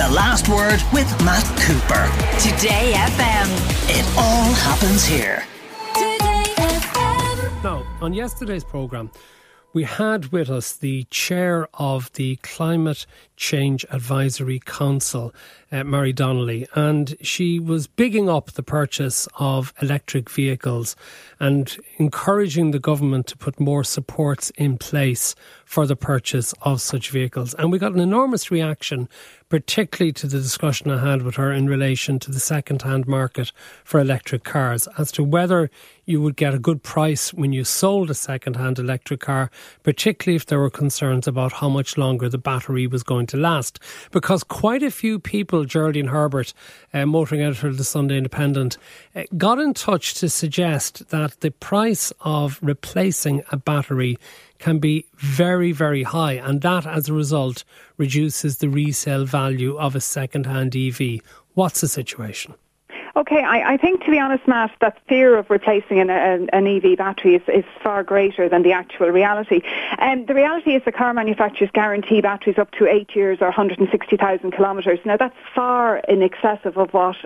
The Last Word with Matt Cooper. Today FM. It all happens here. Today FM. Now, on yesterday's programme, we had with us the chair of the Climate Change Advisory Council, Mary Donnelly, and she was bigging up the purchase of electric vehicles and encouraging the government to put more supports in place for the purchase of such vehicles. And we got an enormous reaction, particularly to the discussion I had with her in relation to the second-hand market for electric cars, as to whether you would get a good price when you sold a second-hand electric car, particularly if there were concerns about how much longer the battery was going to last. Because quite a few people, Geraldine Herbert, motoring editor of the Sunday Independent, got in touch to suggest that the price of replacing a battery can be very, very high, and that, as a result, reduces the resale value of a second-hand EV. What's the situation? Okay, I think, to be honest, Matt, that fear of replacing an EV battery is far greater than the actual reality. The reality is the car manufacturers guarantee batteries up to 8 years or 160,000 kilometres. Now, that's far in excess of what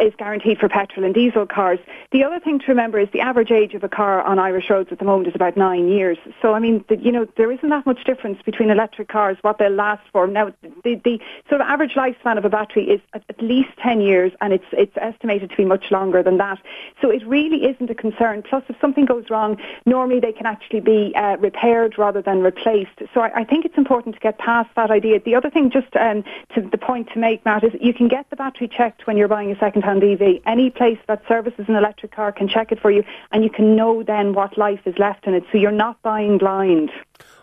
is guaranteed for petrol and diesel cars. The other thing to remember is the average age of a car on Irish roads at the moment is about 9 years. So, I mean, there isn't that much difference between electric cars, what they'll last for. Now, the sort of average lifespan of a battery is at least 10 years, and it's estimated to be much longer than that. So it really isn't a concern. Plus, if something goes wrong, normally they can actually be repaired rather than replaced. So I think it's important to get past that idea. The other thing, just to the point to make, Matt, is you can get the battery checked when you're buying a second-hand EV. Any place that services an electric car can check it for you, and you can know then what life is left in it. So you're not buying blind.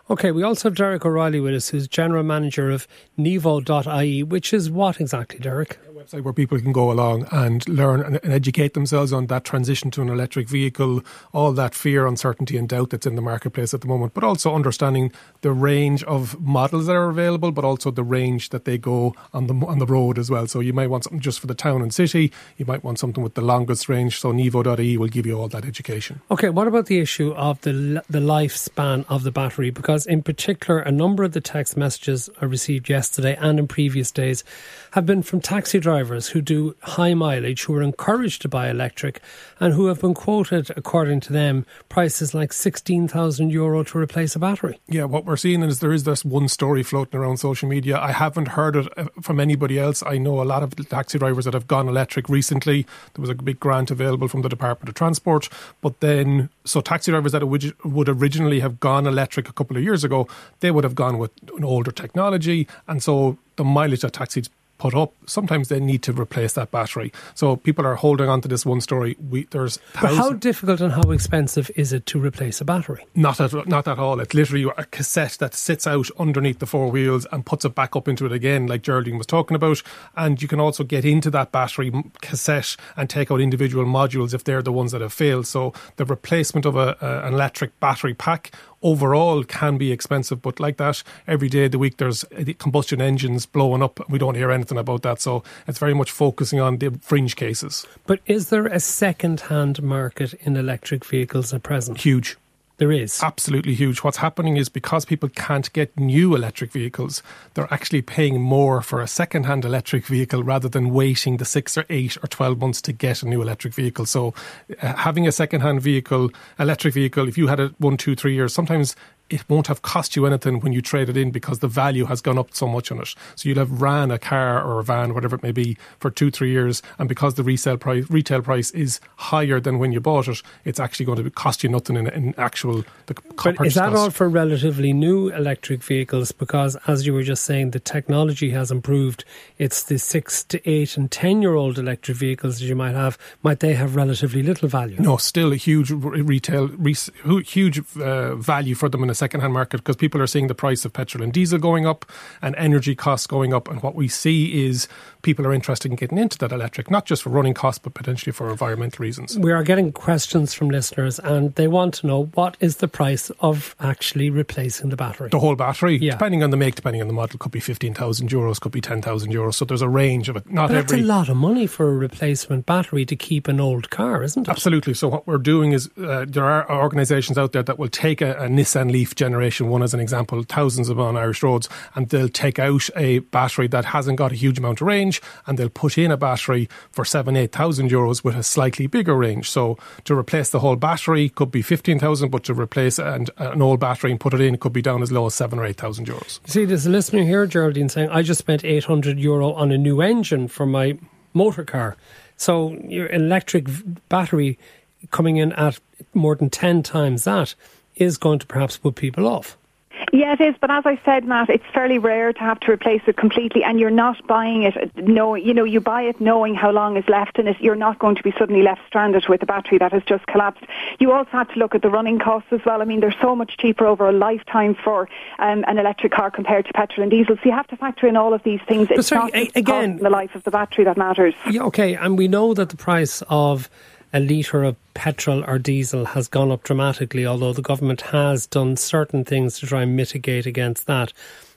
OK, we also have Derek O'Reilly with us, who's General Manager of Nevo.ie, which is what exactly, Derek? A website where people can go along and learn and educate themselves on that transition to an electric vehicle, all that fear, uncertainty and doubt that's in the marketplace at the moment, but also understanding the range of models that are available, but also the range that they go on the road as well. So you might want something just for the town and city, you might want something with the longest range, so Nevo.ie will give you all that education. OK, what about the issue of the lifespan of the battery? Because in particular, a number of the text messages I received yesterday and in previous days have been from taxi drivers who do high mileage, who are encouraged to buy electric and who have been quoted, according to them, prices like €16,000 to replace a battery. Yeah, what we're seeing is there is this one story floating around social media. I haven't heard it from anybody else. I know a lot of taxi drivers that have gone electric recently. There was a big grant available from the Department of Transport, but then, so taxi drivers that would originally have gone electric a couple of years ago, they would have gone with an older technology, and so the mileage that taxis put up, sometimes they need to replace that battery. So people are holding on to this one story. But how difficult and how expensive is it to replace a battery? Not at all. It's literally a cassette that sits out underneath the four wheels and puts it back up into it again, like Geraldine was talking about. And you can also get into that battery cassette and take out individual modules if they're the ones that have failed. So the replacement of an electric battery pack overall can be expensive, but like that, every day of the week there's combustion engines blowing up and we don't hear anything about that, so it's very much focusing on the fringe cases. But is there a second-hand market in electric vehicles at present? Huge. There is. Absolutely huge. What's happening is because people can't get new electric vehicles, they're actually paying more for a second-hand electric vehicle rather than waiting the 6 or 8 or 12 months to get a new electric vehicle. So having a second-hand electric vehicle, if you had it 1, 2, 3 years, sometimes it won't have cost you anything when you trade it in because the value has gone up so much on it. So you'll have ran a car or a van, whatever it may be, for 2, 3 years. And because the retail price is higher than when you bought it, it's actually going to cost you nothing in actual purchase. But is that all for relatively new electric vehicles? Because as you were just saying, the technology has improved. It's the 6 to 8 and 10-year-old electric vehicles that you might have. Might they have relatively little value? No, still a huge value for them in a second-hand market, because people are seeing the price of petrol and diesel going up and energy costs going up, and what we see is people are interested in getting into that electric, not just for running costs but potentially for environmental reasons. We are getting questions from listeners and they want to know, what is the price of actually replacing the battery? The whole battery? Yeah. Depending on the make, depending on the model, could be €15,000, could be €10,000, so there's a range of it. That's a lot of money for a replacement battery to keep an old car, isn't it? Absolutely. So what we're doing is there are organisations out there that will take a Nissan Leaf Leaf Generation 1 as an example, thousands upon Irish roads, and they'll take out a battery that hasn't got a huge amount of range and they'll put in a battery for 7,000-8,000 euros with a slightly bigger range. So to replace the whole battery could be 15,000, but to replace an old battery and put it in, it could be down as low as 7,000 or 8,000 euros. See, there's a listener here, Geraldine, saying, I just spent €800 on a new engine for my motor car. So your electric battery coming in at more than 10 times that is going to perhaps put people off. Yeah, it is. But as I said, Matt, it's fairly rare to have to replace it completely, and you're not buying it. No, you know, you buy it knowing how long is left in it. You're not going to be suddenly left stranded with a battery that has just collapsed. You also have to look at the running costs as well. I mean, they're so much cheaper over a lifetime for an electric car compared to petrol and diesel. So you have to factor in all of these things. It's sorry, not again the life of the battery that matters. Yeah, okay, and we know that the price of a litre of petrol or diesel has gone up dramatically, although the government has done certain things to try and mitigate against that.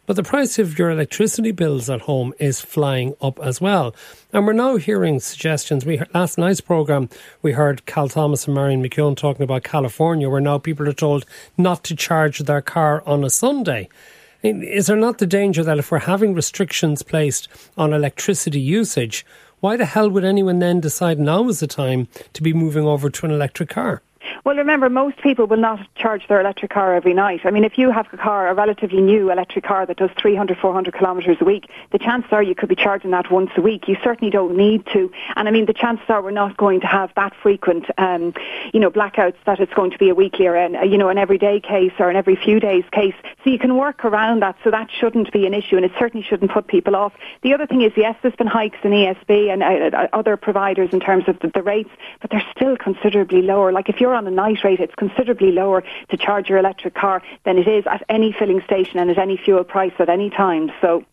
But the price of your electricity bills at home is flying up as well. And we're now hearing suggestions. Last night's programme, we heard Cal Thomas and Marion McKeown talking about California, where now people are told not to charge their car on a Sunday. Is there not the danger that if we're having restrictions placed on electricity usage, why the hell would anyone then decide now is the time to be moving over to an electric car? Well, remember, most people will not charge their electric car every night. I mean, if you have a car, a relatively new electric car that does 300, 400 kilometres a week, the chances are you could be charging that once a week. You certainly don't need to. And I mean, the chances are we're not going to have that frequent, blackouts that it's going to be a weekly or, an everyday case or an every few days case. So you can work around that. So that shouldn't be an issue, and it certainly shouldn't put people off. The other thing is, yes, there's been hikes in ESB and other providers in terms of the rates, but they're still considerably lower. Like if you're on a night rate, it's considerably lower to charge your electric car than it is at any filling station and at any fuel price at any time. So,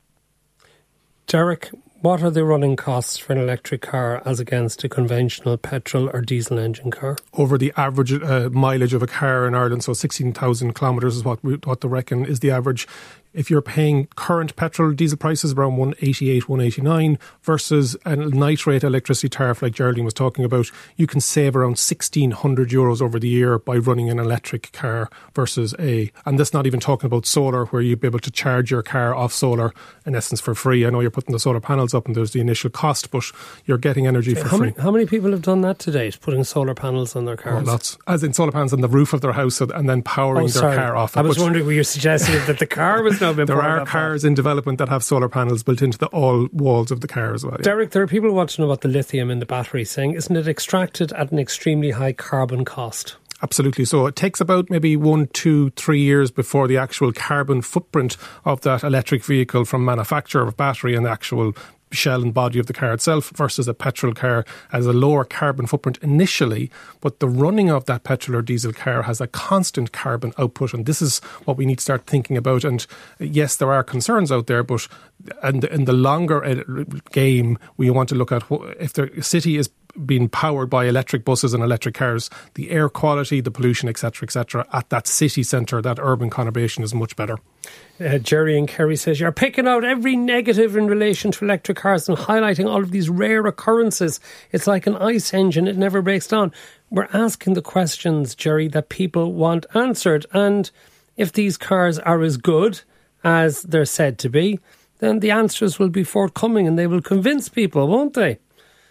Derek, what are the running costs for an electric car as against a conventional petrol or diesel engine car? Over the average mileage of a car in Ireland, so 16,000 kilometres is what they reckon is the average. If you're paying current petrol diesel prices around 188, 189 versus a night rate electricity tariff like Geraldine was talking about, you can save around 1,600 euros over the year by running an electric car versus and that's not even talking about solar, where you'd be able to charge your car off solar in essence for free. I know you're putting the solar panels up and there's the initial cost, but you're getting energy for free. How many people have done that to date, putting solar panels on their cars? Oh, lots. As in solar panels on the roof of their house and then powering their car off. I was wondering, were you suggesting that the car was... There are cars in development that have solar panels built into all walls of the car as well. Yeah. Derek, there are people wanting to know about the lithium in the battery, saying, isn't it extracted at an extremely high carbon cost? Absolutely. So it takes about maybe 1, 2, 3 years before the actual carbon footprint of that electric vehicle from manufacturer of battery and the actual shell and body of the car itself versus a petrol car has a lower carbon footprint initially, but the running of that petrol or diesel car has a constant carbon output, and this is what we need to start thinking about. And yes, there are concerns out there, but in the longer game, we want to look at if the city is being powered by electric buses and electric cars, the air quality, the pollution, etc., etc., at that city centre, that urban conurbation is much better. Jerry and Kerry says, you're picking out every negative in relation to electric cars and highlighting all of these rare occurrences. It's like an ice engine, it never breaks down. We're asking the questions, Jerry, that people want answered. And if these cars are as good as they're said to be, then the answers will be forthcoming and they will convince people, won't they?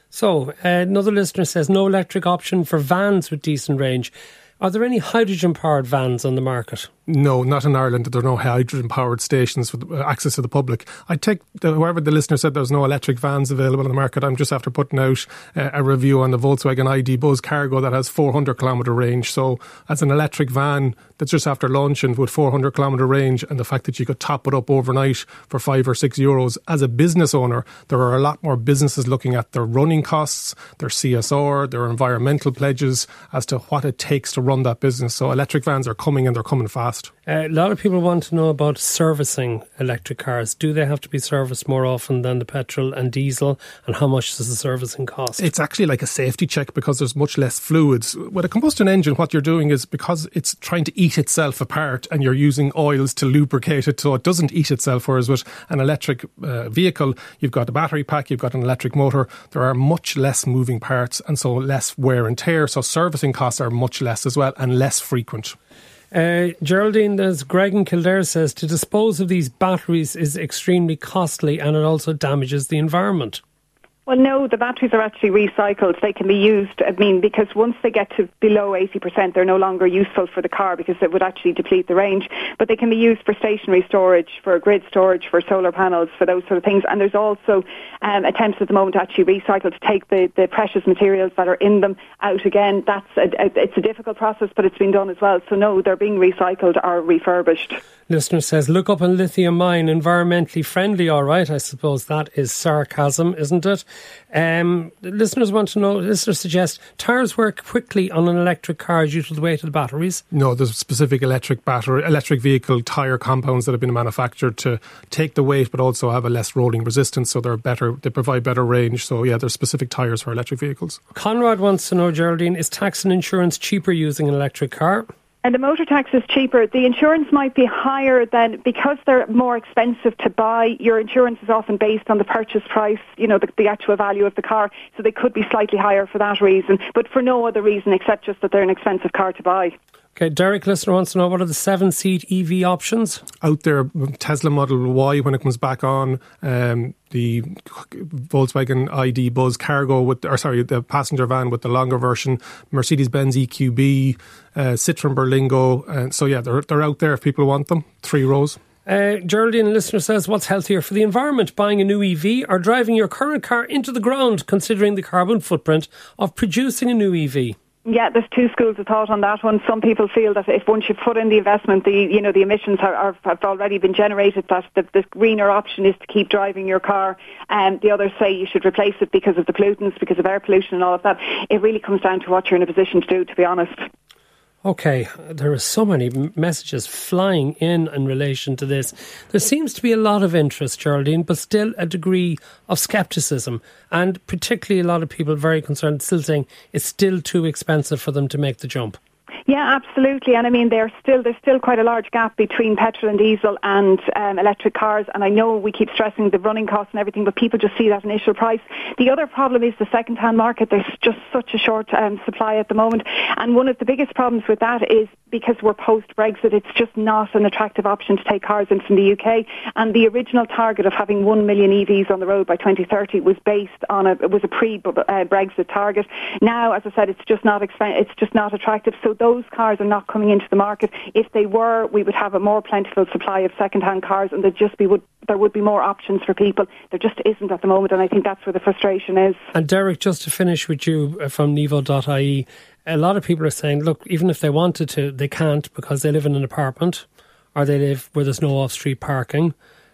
So, another listener says, no electric option for vans with decent range. Are there any hydrogen-powered vans on the market? No, not in Ireland. There are no hydrogen-powered stations for access to the public. I take whoever the listener said there's no electric vans available on the market. I'm just after putting out a review on the Volkswagen ID Buzz Cargo that has 400-kilometre range. So, as an electric van that's just after launch and with 400-kilometre range, and the fact that you could top it up overnight for €5 or €6, as a business owner, there are a lot more businesses looking at their running costs, their CSR, their environmental pledges as to what it takes to run that business. So electric vans are coming and they're coming fast. A lot of people want to know about servicing electric cars. Do they have to be serviced more often than the petrol and diesel? And how much does the servicing cost? It's actually like a safety check because there's much less fluids. With a combustion engine, what you're doing is because it's trying to eat itself apart and you're using oils to lubricate it so it doesn't eat itself. Whereas with an electric vehicle, you've got a battery pack, you've got an electric motor. There are much less moving parts and so less wear and tear. So servicing costs are much less as well and less frequent. Geraldine, as Greg in Kildare says, to dispose of these batteries is extremely costly and it also damages the environment. Well, no, the batteries are actually recycled. They can be used, I mean, because once they get to below 80%, they're no longer useful for the car because it would actually deplete the range. But they can be used for stationary storage, for grid storage, for solar panels, for those sort of things. And there's also attempts at the moment to actually recycle, to take the precious materials that are in them out again. That's it's a difficult process, but it's been done as well. So no, they're being recycled or refurbished. Listener says, look up a lithium mine, environmentally friendly, all right. I suppose that is sarcasm, isn't it? Listeners want to know, listeners suggest tires work quickly on an electric car due to the weight of the batteries. No, there's specific electric vehicle tyre compounds that have been manufactured to take the weight but also have a less rolling resistance, so they're better, they provide better range. So yeah, there's specific tyres for electric vehicles. Conrad wants to know, Geraldine, is tax and insurance cheaper using an electric car? And the motor tax is cheaper. The insurance might be higher than, because they're more expensive to buy. Your insurance is often based on the purchase price, you know, the actual value of the car. So they could be slightly higher for that reason, but for no other reason except just that they're an expensive car to buy. Okay, Derek, listener, wants to know, what are the 7-seat EV options out there? Tesla Model Y when it comes back on, the Volkswagen ID Buzz cargo with, or sorry, the passenger van with the longer version, Mercedes-Benz EQB, Citroen Berlingo, and so yeah, they're out there if people want them. 3 rows. Geraldine, listener, says, what's healthier for the environment, buying a new EV or driving your current car into the ground, considering the carbon footprint of producing a new EV? Yeah, there's 2 schools of thought on that one. Some people feel that if once you put in the investment, the emissions have already been generated, that the greener option is to keep driving your car. And the others say you should replace it because of the pollutants, because of air pollution and all of that. It really comes down to what you're in a position to do, to be honest. Okay, there are so many messages flying in relation to this. There seems to be a lot of interest, Geraldine, but still a degree of scepticism, and particularly a lot of people very concerned, still saying it's still too expensive for them to make the jump. Yeah, absolutely. And I mean, there's still quite a large gap between petrol and diesel and electric cars. And I know we keep stressing the running costs and everything, but people just see that initial price. The other problem is the second-hand market. There's just such a short supply at the moment. And one of the biggest problems with that is because we're post-Brexit, it's just not an attractive option to take cars in from the UK. And the original target of having 1 million EVs on the road by 2030 was based on a pre-Brexit target. Now, as I said, it's just not attractive. So those cars are not coming into the market. If they were, we would have a more plentiful supply of second-hand cars, and there would be more options for people. There just isn't at the moment, and I think that's where the frustration is. And Derek, just to finish with you from Nevo.ie, a lot of people are saying, look, even if they wanted to, they can't because they live in an apartment or they live where there's no off-street parking,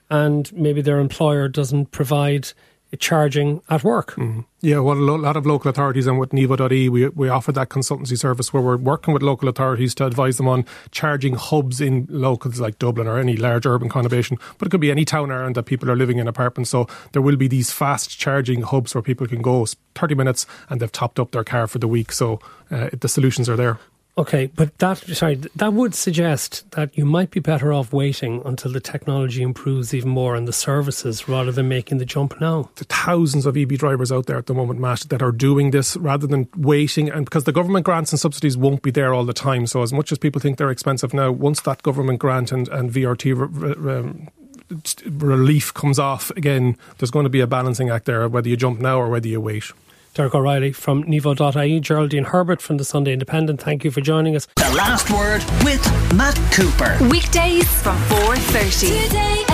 and maybe their employer doesn't provide charging at work. Mm-hmm. Yeah, well, a lot of local authorities, and with Nevo.ie, we offer that consultancy service where we're working with local authorities to advise them on charging hubs in locals like Dublin or any large urban conurbation. But it could be any town around that people are living in apartments. So there will be these fast charging hubs where people can go 30 minutes and they've topped up their car for the week. So the solutions are there. Okay, but that would suggest that you might be better off waiting until the technology improves even more and the services, rather than making the jump now. There are thousands of EV drivers out there at the moment, Matt, that are doing this rather than waiting, and because the government grants and subsidies won't be there all the time. So as much as people think they're expensive now, once that government grant and VRT relief comes off again, there's going to be a balancing act there, whether you jump now or whether you wait. Derek O'Reilly from Nevo.ie, Geraldine Herbert from the Sunday Independent, thank you for joining us. The Last Word with Matt Cooper. Weekdays from 4:30. Today.